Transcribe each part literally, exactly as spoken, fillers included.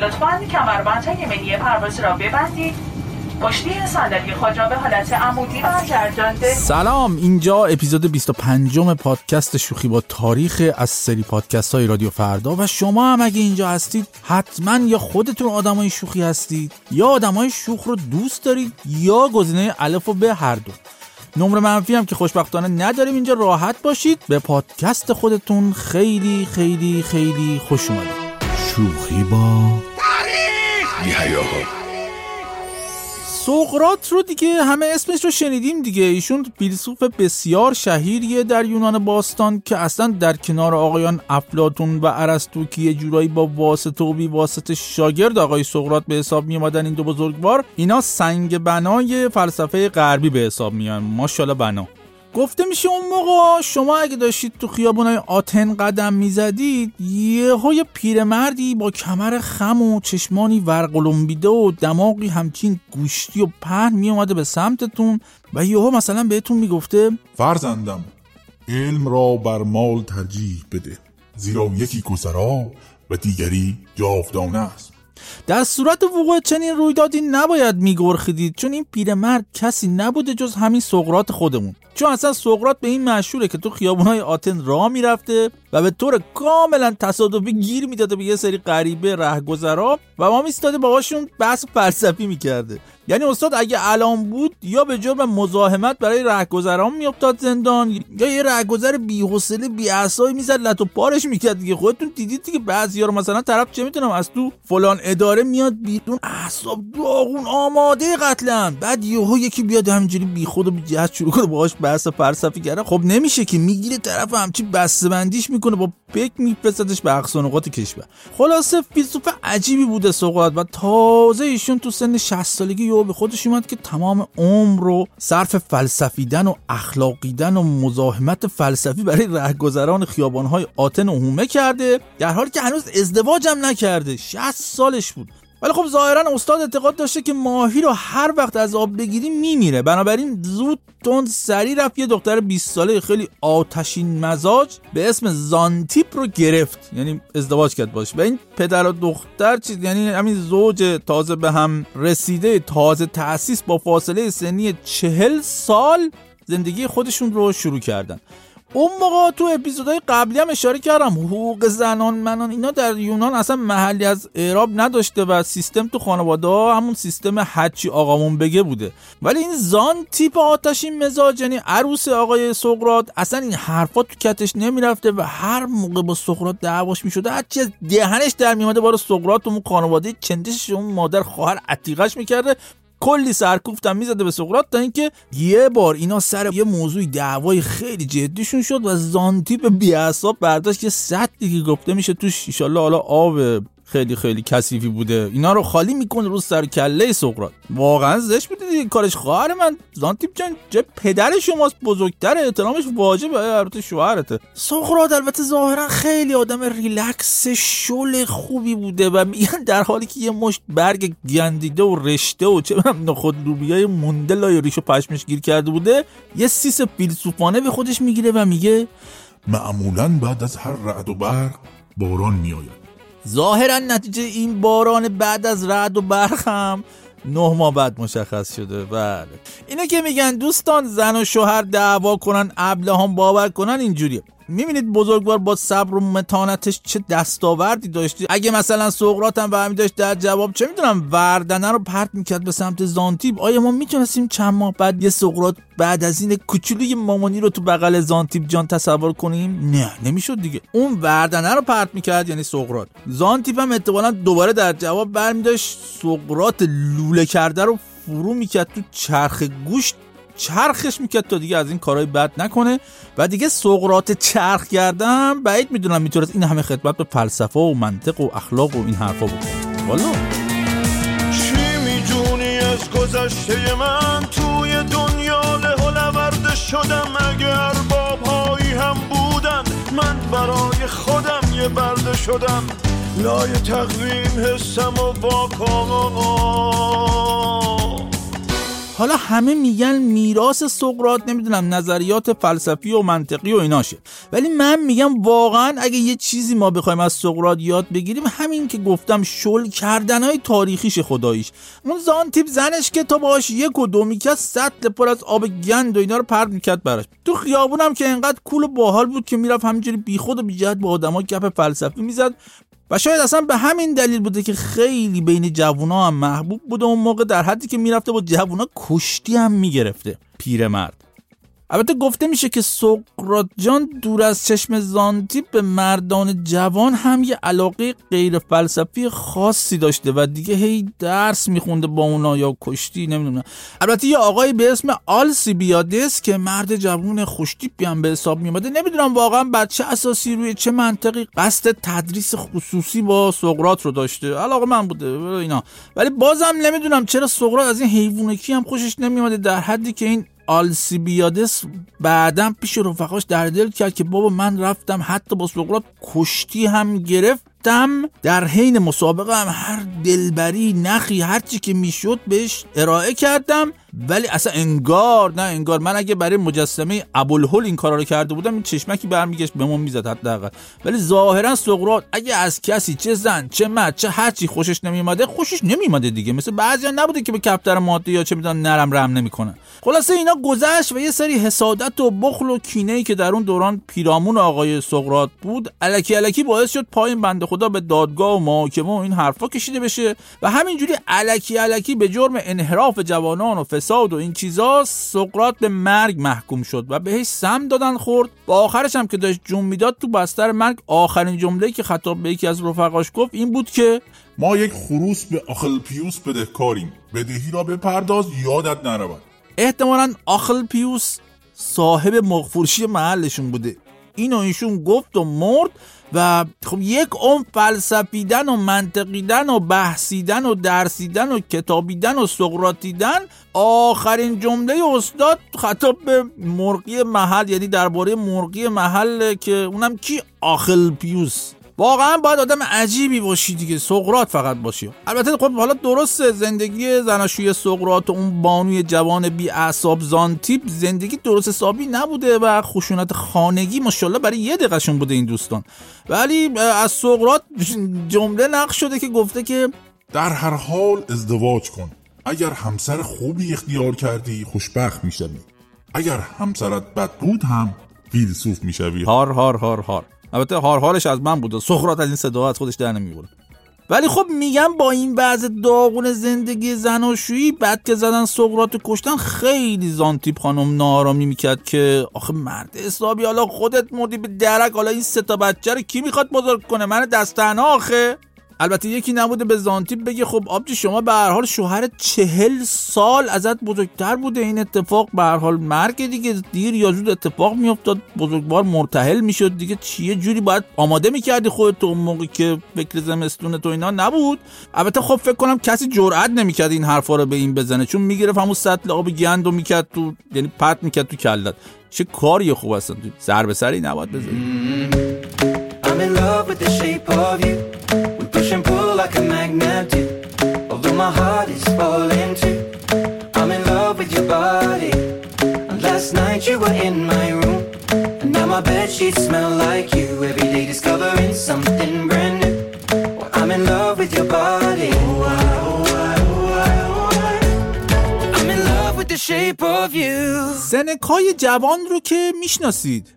لطفاً کمربندهای ملی پرواز را ببندید. پشتی صندلی خود را به حالت عمودی برگردانده. سلام، اینجا اپیزود بیست و پنجم پادکست شوخی با تاریخ از سری پادکست های رادیو فردا و شما هم اگه اینجا هستید حتما یا خودتون آدمای شوخی هستید یا آدمای شوخ رو دوست دارید یا گزینه الفو به هر دو. نمره منفی هم که خوشبختانه نداریم، اینجا راحت باشید. به پادکست خودتون خیلی خیلی خیلی خوش اومدید. شوخی با تاریخ. سقراط رو دیگه همه اسمش رو شنیدیم دیگه. ایشون فیلسوف بسیار شهیریه در یونان باستان که اصلا در کنار آقایان افلاطون و ارسطو که یه جورایی با واسطه و بی واسطه شاگرد آقای سقراط به حساب میومدن این دو بزرگوار، اینا سنگ بنای فلسفه غربی به حساب میان. ماشاءالله بنا. گفته میشه اون موقع شما اگه داشتید تو خیابونای آتن قدم میزدید، یه های پیرمردی با کمر خم و چشمانی ورقلمبیده و دماغی همچین گوشتی و پهن میومده به سمتتون و یه ها مثلا بهتون میگفته فرزندم علم را بر مال ترجیح بده، زیرا یکی گذرا و دیگری جاودانه است. در صورت وقوع چنین رویدادی نباید میگرخیدید، چون این پیرمرد کسی نبوده جز همین سقراط خودمون. چون اصلا سقراط به این مشهوره که تو خیابان‌های آتن راه میرفته و به طور کاملا تصادفی گیر میداده به یه سری غریبه رهگذرا و ما میستاده باهاشون بحث فلسفی میکرده. یعنی استاد اگه الان بود یا به جرم مزاحمت برای رهگذران میافتاد زندان، یا یه رهگذر بی‌حوصله بی‌عصایی میزد لتو پارش میکرد دیگه. خودتون دیدید دیگه بعضیا رو مثلا طرف چه میتونم از تو فلان اداره میاد بیرون اعصاب داغون آماده قتلن، بعد یهو یکی بیاد همینجوری بیخود و بی‌جهت شروع کنه باهاش بحث فلسفی کردن. خب نمیشه که، میگیره طرف همچی بسته‌بندیش میکنه با پک میپرستش به اقصا نقاط کشور. خلاصه فیلسوف عجیبی بوده سقراط و تازه ایشون تو سن شصت سالگی به خودش اومد که تمام عمر رو صرف فلسفیدن و اخلاقیدن و مزاحمت فلسفی برای رهگذران خیابان‌های آتن و هومه کرده، در حالی که هنوز ازدواج هم نکرده. شصت سالش بود. ولی خب ظاهرا استاد اعتقاد داشته که ماهی رو هر وقت از آب بگیری میمیره، بنابراین زود تند سری رفت یه دختر بیست ساله خیلی آتشین مزاج به اسم زانتیپ رو گرفت، یعنی ازدواج کرد باش. و این پدر و دختر چیز، یعنی همین زوج تازه به هم رسیده تازه تأسیس با فاصله سنی چهل سال زندگی خودشون رو شروع کردن. اون موقع تو اپیزودهای قبلی هم اشاره کردم حقوق زنان منان اینا در یونان اصلا محلی از اعراب نداشته و سیستم تو خانواده ها همون سیستم هرچی آقامون بگه بوده. ولی این زانتیپ آتشین مزاج، یعنی عروس آقای سقراط، اصلا این حرفا تو کتش نمیرفته و هر موقع با سقراط دعواش میشده هرچی از دهنش در میامده باره سقراط و اون خانواده چندشش اون مادر خواهر عتیقش میکرده. کلی سرکوفتم میزده به سقراط تا اینکه یه بار اینا سر یه موضوع دعوای خیلی جدیشون شد و زانتیپ بی‌اعصاب برداشت یه سطلی که گفته میشه توش ان شاءالله حالا آب خیلی خیلی کثیفی بوده، اینا رو خالی میکنه رو سر کله سقراط. واقعا زشت بود دیگه کارش. خواهر من زانتیپ جان جه پدر شماست، بزرگتره، احترامش واجبه، البته شوهرته. سقراط البته ظاهرا خیلی آدم ریلکس شل خوبی بوده و میگن در حالی که یه مشت برگ گندیده و رشته و چه بهم نخود لوبیای مونده لای ریشو پشمش گیر کرده بوده، یه سیس فیلسوفانه به خودش میگیره و میگه معمولا بعد از هر رعد و برق باران میآید. ظاهرا نتیجه این باران بعد از رعد و برق هم نه ماه بعد مشخص شده. بله اینه که میگن دوستان زن و شوهر دعوا کنن ابلهان باور کنن اینجوریه. میبینید بزرگوار با صبر و متانتش چه دستاوردی داشته. اگه مثلا سقراط هم برمی داشت در جواب چه میدونم وردنه رو پرت میکرد به سمت زانتیپ، آیا ما میتونستیم چند ماه بعد یه سقراط بعد از این کوچولوی مامانی رو تو بغل زانتیپ جان تصور کنیم؟ نه نمیشد دیگه. اون وردنه رو پرت میکرد یعنی سقراط. زانتیپ هم احتمالاً دوباره در جواب برمی داشت سقراط لوله کرده رو فرو میکرد تو چرخ گوشت، چرخش میکرد تا دیگه از این کارهای بد نکنه. و دیگه سقراط چرخ کردم بعید میدونم میتونست این همه خدمت به فلسفه و منطق و اخلاق و این حرفا بکنه. والا چی میدونی از گذشته من؟ توی دنیا لهولورده شدم، اگر بابهایی هم بودن من برای خودم یه برده شدم، لای تقویم حسم و واکام حالا همه میگن میراث سقراط نمیدونم نظریات فلسفی و منطقی و ایناشه، ولی من میگم واقعا اگه یه چیزی ما بخوایم از سقراط یاد بگیریم همین که گفتم شل کردنهای تاریخیش خداییش. اون زانتیپ زنش که تا باهاش یک و دو میکرد سطل پر از آب گند و اینا رو پرت میکرد براش. تو خیابونم که انقدر کول و باحال بود که میرفت همینجوری بیخود و بیجهت با آدما گپ فلسفی میزد و شاید اصلا به همین دلیل بوده که خیلی بین جوونا هم محبوب بوده اون موقع، در حدی که میرفته با جوونا کشتی هم میگرفته پیرمرد. البته گفته میشه که سقراط جان دور از چشم زانتیپ به مردان جوان هم یه علاقه غیر فلسفی خاصی داشته و دیگه هی درس میخونده با اونا یا کشتی نمیدونم. البته یه آقایی به اسم آلکیبیادس که مرد جوان خوشتیپی هم به حساب میومده، نمیدونم واقعا بر چه اساسی روی چه منطقی قصد تدریس خصوصی با سقراط رو داشته، علاقه من بوده اینا، ولی بازم نمیدونم چرا سقراط از این حیوانکی هم خوشش نمیومده، در حدی که این آلکیبیادس بعدم پیش رفقاش در دل کرد که بابا من رفتم حتی با سقراط کشتی هم گرفتم، در حین مسابقه هم هر دلبری نخی هرچی که میشد بهش ارائه کردم، ولی اصلا انگار نه انگار من اگه برای مجسمه ابوالهول این کارا رو کرده بودم این چشمکی برمیگشت به من میزد حداقل. ولی ظاهرا سقراط اگه از کسی چه زن چه مرد چه هرچی خوشش نمیومده خوشش نمیومده دیگه، مثل بعضیا نبوده که به کفتر ماده یا چه میدونم نرم رحم نمیکنه. خلاصه اینا گذشت و یه سری حسادت و بخل و کینه‌ای که در اون دوران پیرامون آقای سقراط بود الکی الکی باعث شد پایین بنده خدا به دادگاه و محاکمه و این حرفا کشیده بشه و همینجوری الکی الکی به جرم انحراف جوانان و فساد و این چیزا سقراط به مرگ محکوم شد و بهش سم دادن خورد. و آخرش هم که داشت جون میداد تو بستر مرگ، آخرین جمله‌ای که خطاب به یکی از رفقاش گفت این بود که ما یک خروس به آخلپیوس بدهکاریم، بدهی را بپرداز یادت نرود. احتمالاً آخلپیوس صاحب مغفورشی محلشون بوده، اینو ایشون گفت و مرد و خب یک عمر فلسفیدن و منطقیدن و بحثیدن و درسیدن و کتابیدن و سقراطیدن، آخرین جمله استاد خطاب به مرغی محل یعنی درباره مرغی محل که اونم کی؟ آخلپیوس. واقعا باید آدم عجیبی باشی دیگه سقراط فقط باشی. البته خب حالا درسته زندگی زناشوی سقراط و اون بانوی جوان بی اعصاب زانتیپ زندگی درست حسابی نبوده و خشونت خانگی ماشاءالله برای یه دقیقه‌شون بوده این دوستان، ولی از سقراط جمله نقل شده که گفته که در هر حال ازدواج کن، اگر همسر خوبی اختیار کردی خوشبخت میشوی، اگر همسرت بد بود هم فیلسوف میشوی. هار هار هار هار. البته هار هارش از من بود، سقراط از این صدا از خودش در نمیاره. ولی خب میگم با این وضع داغون زندگی زناشویی بعد که زدن سقراط و کشتن خیلی زانتیپ خانم ناآرامی میکرد که آخه مرد حسابی حالا خودت مردی به درک، حالا این سه تا بچه رو کی میخواد بزرگ کنه؟ من دست تنها آخه. البته یکی نبوده به زانتیپ بگه خب آبجی شما به هر حال شوهر چهل سال ازت بزرگتر بوده، این اتفاق به هر حال مرگ دیگه دیر یا زود اتفاق میافتاد، بزرگوار مرتحل میشد دیگه، چیه جوری باید آماده میکردی خودت اون موقع که فکر زمستون تو اینا نبود. البته خب فکر کنم کسی جرئت نمیکرد این حرفا رو به این بزنه چون میگرفت همون سطل آب گندو میکرد تو، یعنی پرت میکرد تو کلت. چه کاری خوب هستن سر به سری نباید بزنی. Push and pull like a magnet do. Although my heart is falling too, I'm in love with your body. And last night you were in my room, and now my bedsheets smell like you. Every day discovering something brand new. Well, I'm in love with your body. Oh, I, oh, I, oh, I, oh, I. I'm in love with the shape of you. سنکای جوان رو که میشناسید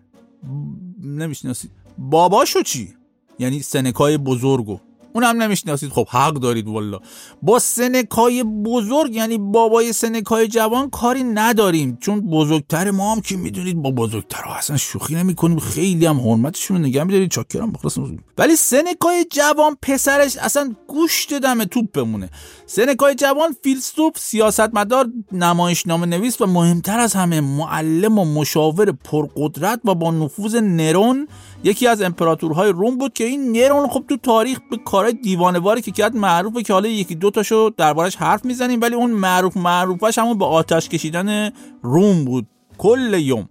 نمیشناسید، باباشو چی؟ یعنی سنکای بزرگو اونم نمیشناسید، خب حق دارید والله. با سنکای بزرگ یعنی بابای سنکای جوان کاری نداریم چون بزرگتر ما هم که میدونید با بزرگترها اصلا شوخی نمی‌کنیم، خیلی هم حرمتشون رو نگه می‌دارید، چاکرم بخلاص. ولی سنکای جوان پسرش اصلا گوشت دم توپ بمونه. سنکای جوان فیلسوف، سیاستمدار، نمایشنامه نویس و مهمتر از همه معلم و مشاور پرقدرت و با نفوذ نرون یکی از امپراتورهای روم بود که این نرون خب تو تاریخ به کارهای دیوانه‌واری که کرد معروفه که حالا یکی دو تاشو دربارش حرف میزنیم، ولی اون معروف معروفش همون به آتش کشیدن روم بود کل یوم.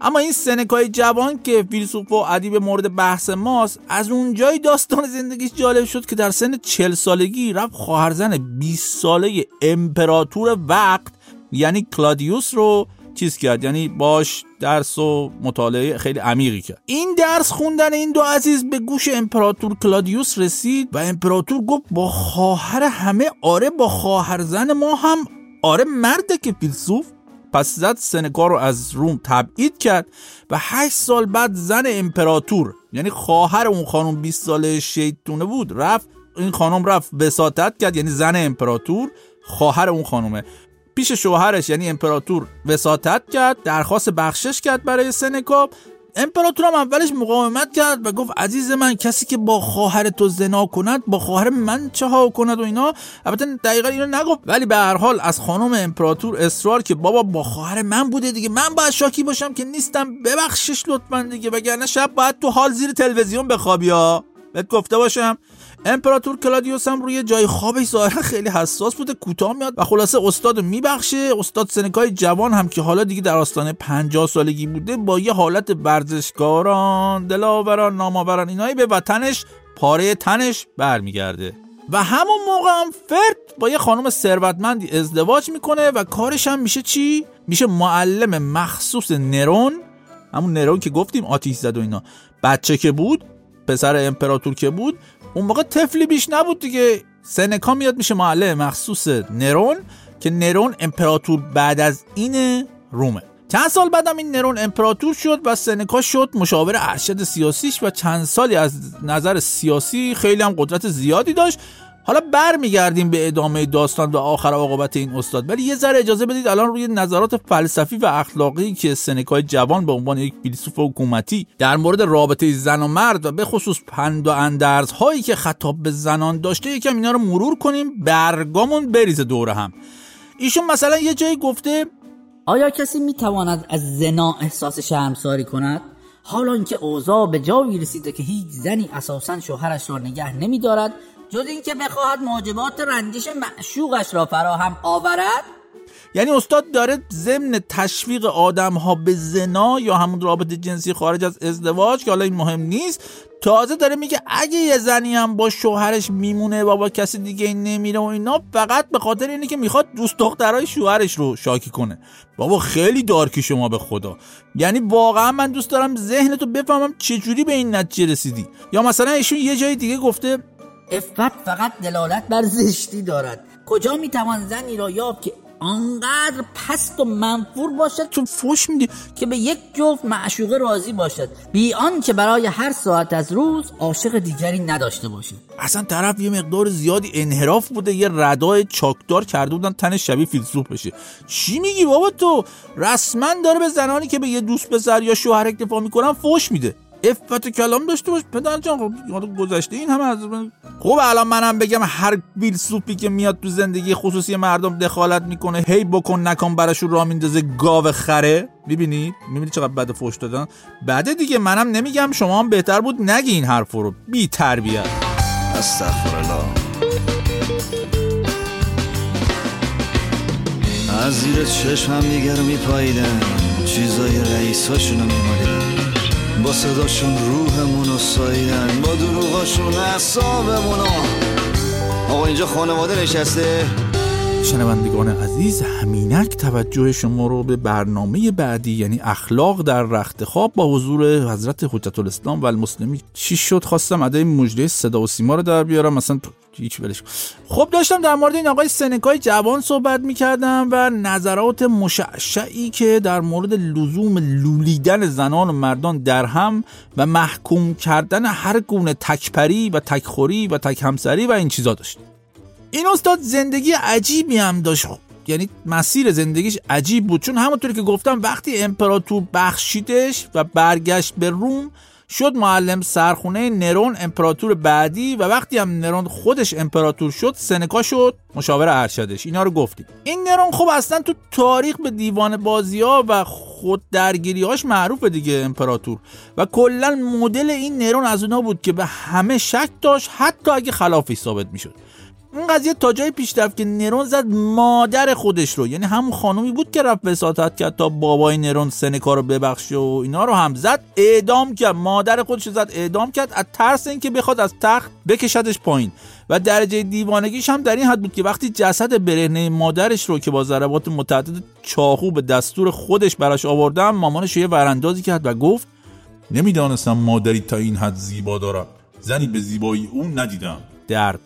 اما این سنکای جوان که فیلسوف و ادیب مورد بحث ماست، از اونجای داستان زندگیش جالب شد که در سن چهل سالگی رفت خواهرزن بیست ساله امپراتور وقت یعنی کلادیوس رو چیز کرد، یعنی باش درس و مطالعه خیلی عمیقی کرد. این درس خوندن این دو عزیز به گوش امپراتور کلادیوس رسید و امپراتور گفت با خواهر همه آره، با خواهر زن ما هم آره، مرده که فیلسوف. پس زد سنکا رو از روم تبعید کرد و هشت سال بعد زن امپراتور، یعنی خواهر اون خانم بیست ساله شیطونه بود، رفت این خانم رفت وساطت کرد، یعنی زن امپراتور خواهر اون خانومه، پیش شوهرش یعنی امپراتور وساطت کرد، درخواست بخشش کرد برای سنکا. امپراتور هم اولش مقاومت کرد و گفت عزیز من کسی که با خواهر تو زنا کند با خواهر من چه ها کند و اینا. البته دقیقاً اینو نگفت، ولی به هر حال از خانم امپراتور اصرار که بابا با خواهر من بوده دیگه، من باید شاکی باشم که نیستم، ببخشش لطفاً دیگه، وگرنه شب باید تو حال زیر تلویزیون بخوابی ها، بهت گفته باشم. امپراتور کلادیوس هم روی جای خوابش ظاهرا خیلی حساس بوده، کوتاه میاد و خلاصه استادو میبخشه. استاد سنکای جوان هم که حالا دیگه در آستانه پنجاه سالگی بوده، با یه حالت ورزشکاران، دلاوران، نامآوران اینایی به وطنش پاره تنش برمیگرده و همون موقع هم فرد با یه خانم ثروتمندی ازدواج میکنه و کارش هم میشه چی؟ میشه معلم مخصوص نرون، همون نرون که گفتیم آتیش زد و اینا. بچه که بود، پسر امپراتور که بود، اون موقع طفلی بیش نبود دیگه، سنکا میاد میشه معلم مخصوص نرون که نرون امپراتور بعد از این رومه. چند سال بعدم این نرون امپراتور شد و سنکا شد مشاور ارشد سیاسیش و چند سالی از نظر سیاسی خیلی هم قدرت زیادی داشت. حالا بر میگردیم به ادامه داستان و آخر عاقبت این استاد، ولی یه ذره اجازه بدید الان روی نظرات فلسفی و اخلاقی که سنکای جوان به عنوان یک فیلسوف حکومتی در مورد رابطه زن و مرد و به خصوص پند و اندرزهایی که خطاب به زنان داشته یکم اینا رو مرور کنیم، برگامون بریزه دور هم. ایشون مثلا یه جایی گفته آیا کسی میتواند از زنا احساس شرمساری کند؟ حالا اینکه اوضاع به جایی رسیده که هیچ زنی اساساً شوهرش را نگه نمی‌دارد جز این که بخواهد موجبات رنجش معشوقش را فراهم آورد. یعنی استاد داره ضمن تشویق آدم ها به زنا یا همون رابطه جنسی خارج از ازدواج که حالا این مهم نیست، تازه داره میگه اگه یه زنی هم با شوهرش میمونه و با کسی دیگه نمیره و اینا، فقط به خاطر اینه که میخواد دوست دخترای شوهرش رو شاکی کنه. بابا خیلی دارکی شما به خدا، یعنی واقعا من دوست دارم ذهنتو بفهمم چجوری به این نتیجه رسیدی. یا مثلا ایشون یه جای دیگه گفته افت فقط دلالت بر زشتی دارد، کجا میتوان زنی را یافت که آنقدر پست و منفور باشد چون فوش میدی که به یک جفت معشوقه راضی باشد بی آن که برای هر ساعت از روز عاشق دیگری نداشته باشد. اصلا طرف یه مقدار زیادی انحراف بوده، یه ردای چاکدار کرده بودن تن شبیه فیلسوف بشه. چی میگی بابا تو؟ رسما داره به زنانی که به یه دوست پسر یا شوهر اکتفا میکنن فوش میده. افت کلام داشته باش پدر جان، خب گذشته این همه از خوب. الان منم بگم هر فیلسوفی که میاد تو زندگی خصوصی مردم دخالت میکنه هی بکن نکن براشون راه میندازه گاو خره، میبینید میبینید چقدر بده فوش دادن. بعد دیگه منم نمیگم، شما هم بهتر بود نگی این حرفو رو، بی تربیت. استغفرالله. از زیر چشم هم دیگر میپاییدن، چیزای رئیساشون هم میمالیدن، با صداشون روحمونو ساییدن، با دروغاشون اعصابمونو. آقا اینجا خانواده نشسته. شنوندگان عزیز، همینک توجه شما رو به برنامه بعدی یعنی اخلاق در رخت خواب با حضور حضرت حجت الاسلام و المسلمین. چی شد خواستم ادای مجده صدا و سیما رو در بیارم، مثلا هیچ ولش. خب داشتم در مورد این آقای سنکای جوان صحبت می‌کردم و نظرات مشعشعی که در مورد لزوم لولیدن زنان و مردان در هم و محکوم کردن هر گونه تکپری و تکخوری و تک همسری و این چیزا داشت. این استاد زندگی عجیبی هم داشت، یعنی مسیر زندگیش عجیب بود، چون همونطوری که گفتم وقتی امپراتور بخشیدش و برگشت به روم شد معلم سرخونه نرون امپراتور بعدی، و وقتی هم نرون خودش امپراتور شد سنکا شد مشاور ارشدش. اینا رو گفتید. این نرون خب اصلا تو تاریخ به دیوان بازی‌ها و خود درگیری‌هاش معروفه دیگه امپراتور، و کلا مدل این نرون از اونا بود که به همه شک داشت حتی اگه خلاف ثابت میشد. این قضیه تا جای پیش رفت که نرون زد مادر خودش رو، یعنی همون خانومی بود که رفت وساطت کرد تا بابای نرون سنکا رو ببخشه و اینا رو هم زد اعدام کرد، مادر خودش رو زد اعدام کرد از ترس اینکه بخواد از تخت بکشدش پایین. و درجه دیوانگیش هم در این حد بود که وقتی جسد برهنه مادرش رو که با ضربات متعدد چاقو به دستور خودش براش آوردن، مامانش یه وراندازی کرد و گفت نمیدانستم مادری تا این حد زیبا دارم، زنی به زیبایی اون ندیدم. درد.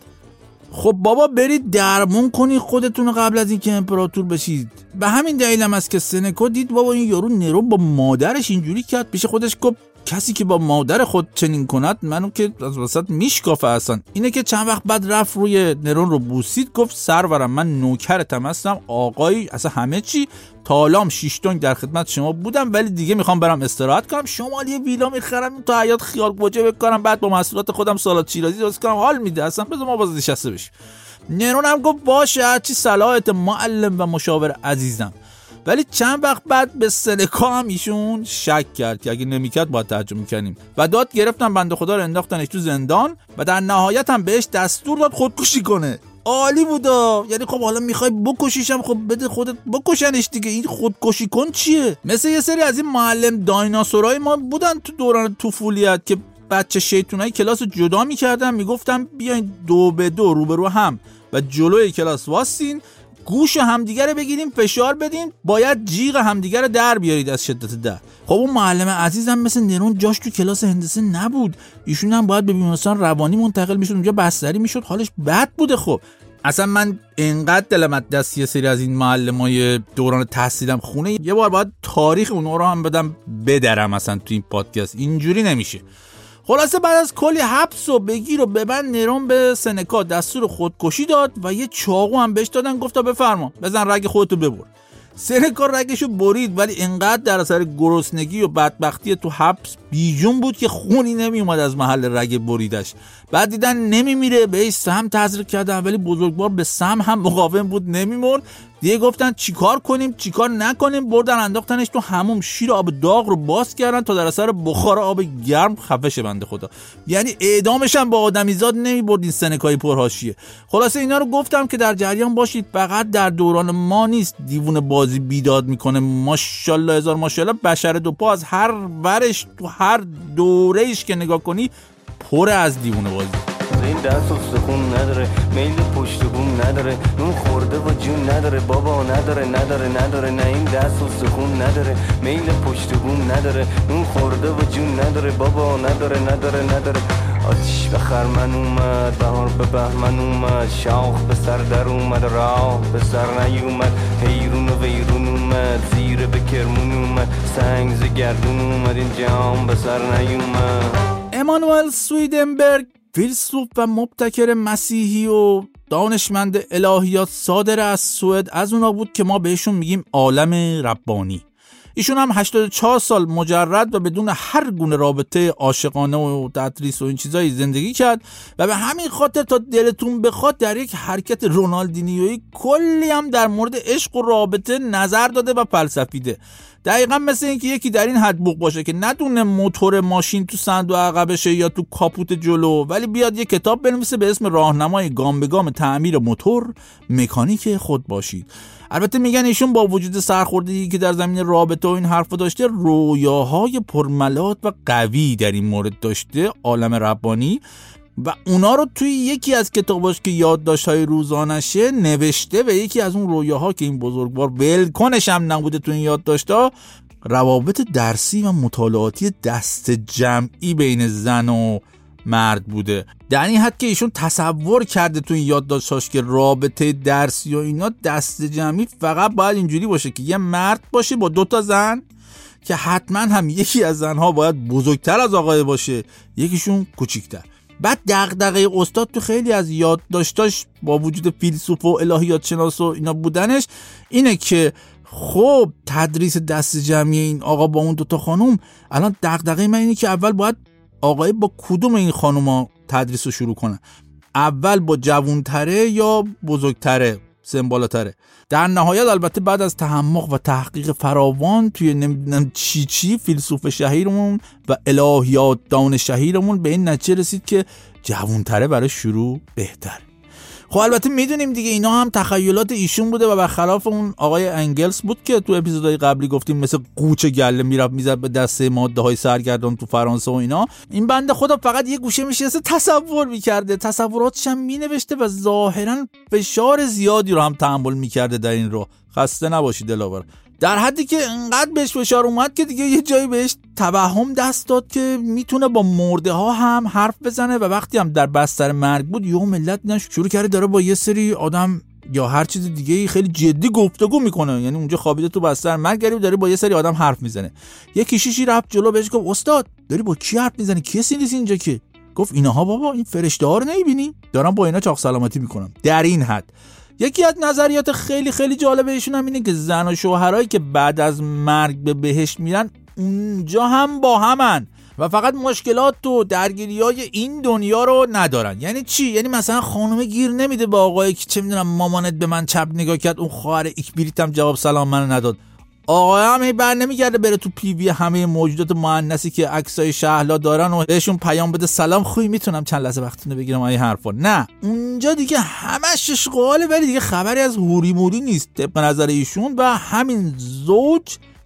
خب بابا برید درمون کنی خودتون قبل از اینکه امپراتور بشید. به همین دلیل هم است که سنکا دید بابا این یارو نرو با مادرش اینجوری کرد، پیش خودش گفت کسی که با مادر خود چنین کند منو که از وسط میشکافه. اصلا اینه که چند وقت بعد رفت روی نرون رو بوسید، گفت سرورم من نوکرتم هستم آقای، اصلا همه چی تالام شیشتونگ در خدمت شما بودم، ولی دیگه میخوام برم استراحت کنم، شمالی ویلا میخرم تو حیات خیال گوجه بکنم، بعد با محصولات خودم سالاد شیرازی درست کنم، حال میده اصلا بذار ما باز نشسته بشیم. نرون هم گفت باشه هرچی صلاحت معلم و مشاور عزیزم. ولی چند وقت بعد به سنکا هم ایشون شک کرد که اگه نمیکرد باید ترجمه میکنیم و داد گرفتن بنده خدا رو انداختنش تو زندان و در نهایت هم بهش دستور داد خودکشی کنه. عالی بودا، یعنی خب حالا میخوای بکشیشم خب بده خودت بکشنش دیگه، این خودکشی کن چیه؟ مثل یه سری از این معلم دایناسورای ما بودن تو دوران طفولیت که بچه شیطونای کلاس رو جدا میکردن میگفتن بیاین دو به دو روبرو هم و جلوی کلاس واسین، گوش همدیگه رو بگیریم، فشار بدیم، باید جیغ همدیگه رو در بیارید از شدت درد. خب اون معلم عزیزم مثل نرون جاش تو کلاس هندسه نبود، ایشون هم باید به بیمارستان روانی منتقل میشد، اونجا بستری میشد، حالش بد بوده. خب اصلا من انقدر دلم دست یه سری از این معلمای دوران تحصیلم خونه، یه بار باید تاریخ اونها رو هم بدم بدرم اصلا تو این پادکست، اینجوری نمیشه. خلاصه بعد از کلی حبس و بگیر و ببند، نرون به سنکا دستور خودکشی داد و یه چاقو هم بهش دادن، گفتا بفرما بزن رگ خودتو ببر. سنکا رگشو برید، ولی انقدر در اثر گرسنگی و بدبختی تو حبس بیجون بود که خونی نمی اومد از محل رگ بریدش. بعد دیدن نمی میره، بهش سم تزریق کردن، ولی بزرگوار به سم هم مقاوم بود، نمی مرد. دیگه گفتن چیکار کنیم چیکار نکنیم، بردن انداختنش تو حموم، شیر آب داغ رو باز کردن تا در اثر بخار آب گرم خفه شه بنده خدا، یعنی اعدامش هم با آدمیزاد نمیبرد این سنکای پرهاشیه. خلاصه اینا رو گفتم که در جریان باشید، فقط در دوران ما نیست دیوونه بازی بیداد میکنه، ماشاءالله هزار ماشاءالله بشر دو پا از هر ورش تو هر دورهش که نگاه کنی پر از دیوونه بازی. این دست سخون نداره، میل پشت بوم نداره، نون خورده و جون نداره، بابا نداره نداره نداره نه این دست سخون نداره، میل پشت بوم نداره، نون خورده و جون نداره، بابا نداره نداره نداره. آتش به خرمن اومد، بهار به بهمن اومد، شاخ به سر در اومد، راه به سر نیومد، حیرون و ویرون اومد، زیر به کرمون اومد، سنگ ز گردون اومد، این جام به سر نیومد. امانوئل سویدنبرگ، فیلسوف و مبتکر مسیحی و دانشمند الهیات صادر از سوئد، از اونا بود که ما بهشون میگیم عالم ربانی. ایشون هم هشتاد و چهار سال مجرد و بدون هر گونه رابطه عاشقانه و تدریس و این چیزایی زندگی کرد و به همین خاطر تا دلتون بخواد در یک حرکت رونالدینیویی کلی هم در مورد عشق و رابطه نظر داده و فلسفیده. دقیقا مثل اینکه یکی در این حد بوق باشه که ندونه موتور ماشین تو صندوق عقبشه یا تو کاپوت جلو، ولی بیاد یه کتاب بنویسه به اسم راهنمای گام به گام تعمیر موتور، مکانیک خود باشید. البته میگن ایشون با وجود سرخوردگی که در زمین رابطه و این حرفا داشته، رویاهای پرملات و قوی در این مورد داشته، عالم ربانی، و اونا رو توی یکی از کتاباش که یادداشت‌های روزانشه نوشته و یکی از اون رویاها که این بزرگوار ولکنش هم نبوده تو این یادداشت‌ها، روابط درسی و مطالعاتی دست جمعی بین زن و مرد بوده. در این حد که ایشون تصور کرده تو این یادداشت‌هاش که رابطه درسی و اینا دست جمعی فقط باید اینجوری باشه که یه مرد باشه با دوتا زن، که حتما هم یکی از زنها باید بزرگتر از آقای باشه، یکیشون کوچیک‌تر. بعد دغدغه استاد تو خیلی از یادداشتاش با وجود فیلسوف و الهیات شناس و اینا بودنش اینه که خب تدریس دست جمعی این آقا با اون دوتا خانوم، الان دغدغه من اینه که اول باید آقای با کدوم این خانوما تدریس رو شروع کنه، اول با جوانتره یا بزرگتره سمبالاتره. در نهایت البته بعد از تحمق و تحقیق فراوان توی نمیدونم چی چی فیلسوف شهیرمون و الهیات دان شهیرمون به این نتیجه رسید که جوانتره برای شروع بهتر. خب البته میدونیم دیگه اینا هم تخیلات ایشون بوده و برخلاف اون آقای انگلس بود که تو اپیزودهای قبلی گفتیم مثل قوچ گله میرفت میزد به دسته ماده های سرگردان تو فرانسه و اینا، این بنده خدا فقط یه گوشه میشسته تصور میکرده، تصوراتش هم مینوشته و ظاهرا فشار زیادی رو هم تحمل میکرده در این رو. خسته نباشید دلاور، در حدی که انقدر بهش فشار اومد که دیگه یه جایی بهش توهم دست داد که میتونه با مرده ها هم حرف بزنه و وقتی هم در بستر مرگ بود یه ملت نش شروع کرده داره با یه سری آدم یا هر چیز دیگه خیلی جدی گفتگو میکنه، یعنی اونجا خوابیده تو بستر مرگ گریب داره با یه سری آدم حرف میزنه. یه کشیشی رفت جلو بهش گفت استاد داری با کی حرف میزنی؟ کسی نیست اینجا که. گفت اینها بابا این فرشته ها رو نمیبینی؟ دارم با اینا چاق سلامتی میکنم. در این حد یکی از نظریات خیلی خیلی جالبه ایشون هم اینه که زن و شوهرایی که بعد از مرگ به بهشت میرن اونجا هم با همن و فقط مشکلات و درگیری‌های این دنیا رو ندارن. یعنی چی؟ یعنی مثلا خانومه گیر نمیده با آقایی که چه میدونم مامانت به من چپ نگاه کرد، اون خواهر یک بریتم جواب سلام منو نداد، آقای هم هی بر نمیگرده بره تو پیوی همه موجودات مؤنثی که عکسای شهلا دارن و بهشون پیام بده سلام خوی میتونم چند لحظه وقتتون رو بگیرم این حرفا. نه، اونجا دیگه همش اشغاله ولی دیگه خبری از هوری موری نیست طبق نظر ایشون. و همین زوج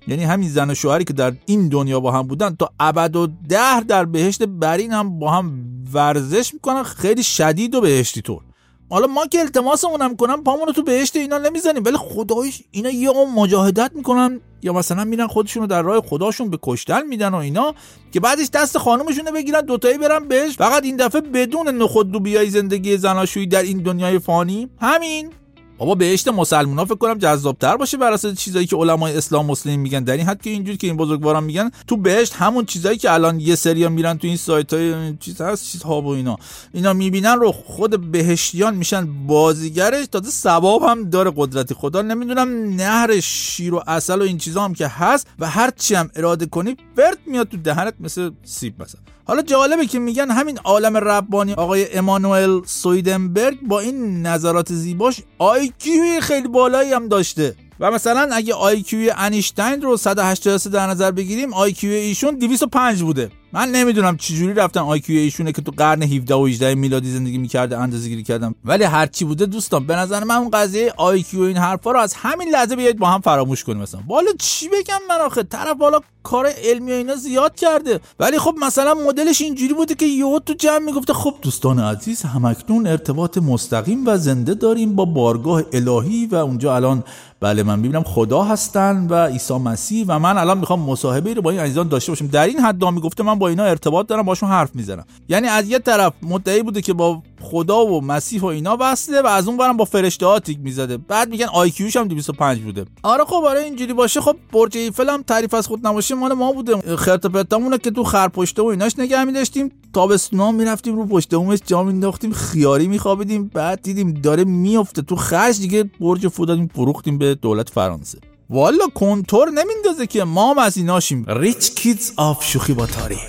یعنی همین زن و شوهری که در این دنیا با هم بودن تا ابد و دهر در بهشت برین هم با هم ورزش میکنن خیلی شدید و بهشتی طور. حالا ما که التماسمون هم کنن پامون رو تو بهشت اینا نمیزنیم، ولی خدایش اینا یه قوم مجاهدت میکنن یا مثلا میرن خودشون رو در راه خداشون به کشتن میدن و اینا که بعدش دست خانومشون رو بگیرن دوتایی برن بهشت، فقط این دفعه بدون نخودوبیای زندگی زناشویی در این دنیای فانی. همین بابا بهشت مسلمونا فکر کنم جذاب‌تر باشه بر اساس چیزایی که علمای اسلام مسلم میگن، در این حد که اینجوری که این بزرگوارا میگن تو بهشت همون چیزایی که الان یه سریا میرن تو این سایت‌های چیز هست چیزها و اینا اینا میبینن رو خود بهشتیان میشن بازیگرش، تازه ثواب هم داره قدرتی خدا، نمیدونم نهر شیر و عسل و این چیزا هم که هست و هر چی هم اراده کنی فرد میاد تو دهنت مثل سیب مثلا. حالا جالبه که میگن همین عالم ربانی آقای امانوئل سویدنبرگ با این نظرات زیباش آیکیوی خیلی بالایی هم داشته و مثلا اگه آیکیوی انیشتین رو صد و هشتاد و سه در نظر بگیریم آیکیوی ایشون دویست و پنج بوده. من نمیدونم چجوری رفتن آیکیوی ایشونه که تو قرن هفده و هجده میلادی زندگی میکرده اندازه‌گیری کردم، ولی هر چی بوده دوستان به نظر من اون قضیه آیکیو این حرفا رو از همین لحظه بیاید با هم فراموش کنیم. مثلا والا چی بگم من آخه طرف والا کار علمی و اینا زیاد کرده، ولی خب مثلا مدلش اینجوری بوده که یهو تو جمع میگفته خب دوستان عزیز همکنون ارتباط مستقیم و زنده داریم با بارگاه الهی و اونجا الان بله من میبینم خدا هستن و عیسی مسیح و من الان میخوام مصاحبه ای رو با این عزیزان داشته باشم. در این حد میگفته من با اینا ارتباط دارم باشون حرف میزنم، یعنی از یه طرف مدعی بوده که با خدا و مسیح و اینا وصله و از اون برم با فرشته ها تیک میزده، بعد میگن آی کیوش هم دویست و پنج بوده. آره خب آره اینجوری باشه خب برج ایفل هم تعریف از خود نباشه مال ما بوده، خرت و پرتامونه که تو خرپشته و ایناش نگه می‌داشتیم، تابستونا میرفتیم رو پشت بومش جا مینداختیم خیاری میخوابیدیم، بعد دیدیم داره میفته تو خرج دیگه برج فودادیم فروختیم به دولت فرانسه. والا کنتور نمیندازه که ما هم از ایناشیم. ریچ کیدز آف شوخی با تاریخ.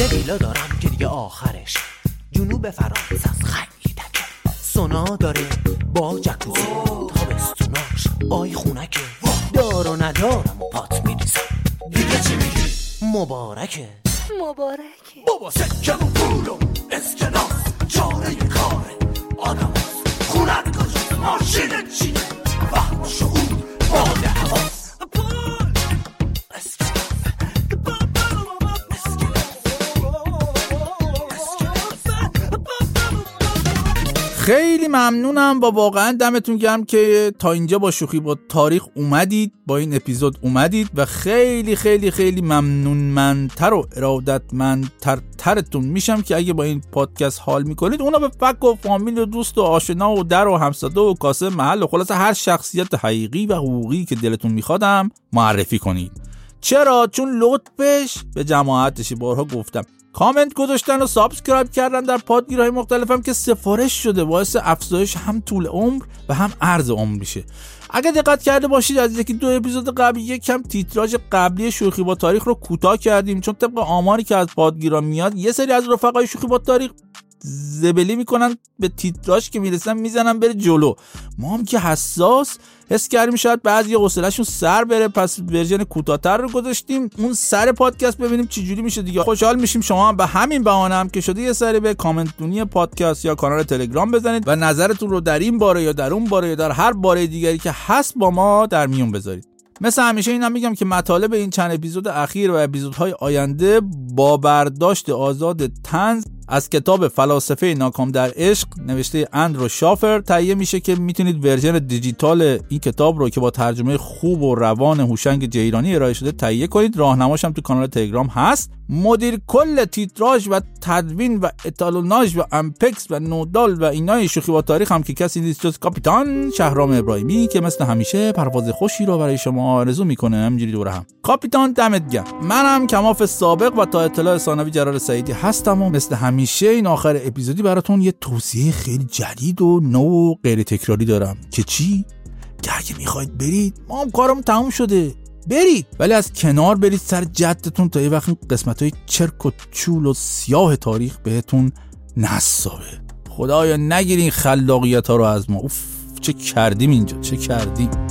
یه ویلا دارم که دیگه آخرش جنوب فرانسه از خیلی دکه، سونا داره با جکوزی، تابستوناش آی خونکه، دار و ندارم و پات میریزم دیگه چی میگی؟ مبارکه مبارکه بابا سکم و پولو اسکناس چاره یه کاره آدم هست خونت کجاست ماشین چیه وهم و شعور باده هواست پول اسکناس خیلی ممنونم و واقعا دمتون گرم که تا اینجا با شوخی با تاریخ اومدید، با این اپیزود اومدید و خیلی خیلی خیلی ممنونمندتر و ارادتمندتر ترتون میشم که اگه با این پادکست حال میکنید اونا به فک و فامیل و دوست و آشنا و در و همساده و کاسه محل و خلاصه هر شخصیت حقیقی و حقوقی که دلتون میخوادم معرفی کنید. چرا؟ چون لطفش به جماعتشی، بارها گفتم کامنت گذاشتن و سابسکرایب کردن در پادگیرهای مختلفم که سفارش شده باعث افزایش هم طول عمر و هم عرض عمر میشه. اگه دقت کرده باشید از یکی دو اپیزود قبلی یکم تیتراژ قبلی شوخی با تاریخ رو کوتاه کردیم، چون طبق آماری که از پادگیرها میاد یه سری از رفقای شوخی با تاریخ زبلی میکنن به تیتراش که میرسن میزنن بره جلو. ما هم که حساس حس کردیم شاید بعضی حوصله‌شون سر بره، پس ورژن کوتاه‌تر رو گذاشتیم اون سر پادکست ببینیم چه جوری میشه دیگه. خوشحال میشیم شما هم به همین بهانه هم که شده یه سری به کامنت دونی پادکست یا کانال تلگرام بزنید و نظرتون رو در این باره یا در اون باره یا در هر باره دیگری که هست با ما در میون بذارید. مثل همیشه اینم هم میگم که مطالب این چند اپیزود اخیر و اپیزودهای آینده با برداشت آزاد طنز از کتاب فلاسفه ناکام در عشق نوشته اندرو شافر تهیه میشه که میتونید ورژن دیجیتال این کتاب رو که با ترجمه خوب و روان هوشنگ جیرانی ارائه شده تهیه کنید. راهنماش هم تو کانال تلگرام هست. مدیر کل تیتراژ و تدوین و اتالوناژ و امپکس و نودال و اینای شوخی با تاریخ هم که کسی نیست جز کاپیتان شهرام ابراهیمی که مثل همیشه پرواز خوشی رو برای شما آرزو میکنه. همینجوری دور هم کاپیتان دمت گرم. منم کماف سابق و تا اطلاع ثانوی جرار سعیدی هستم و مثل همیشه این آخر اپیزودی براتون یه توصیه خیلی جدید و نو و غیر تکراری دارم که چی؟ که میخواید برید، ما هم کارم تموم شده، برید، ولی از کنار برید سر جدتون تا یه وقت قسمت های چرک و چول و سیاه تاریخ بهتون نصابه. خدایا نگیرین خلاقیت ها رو از ما. اوف، چه کردیم اینجا، چه کردیم.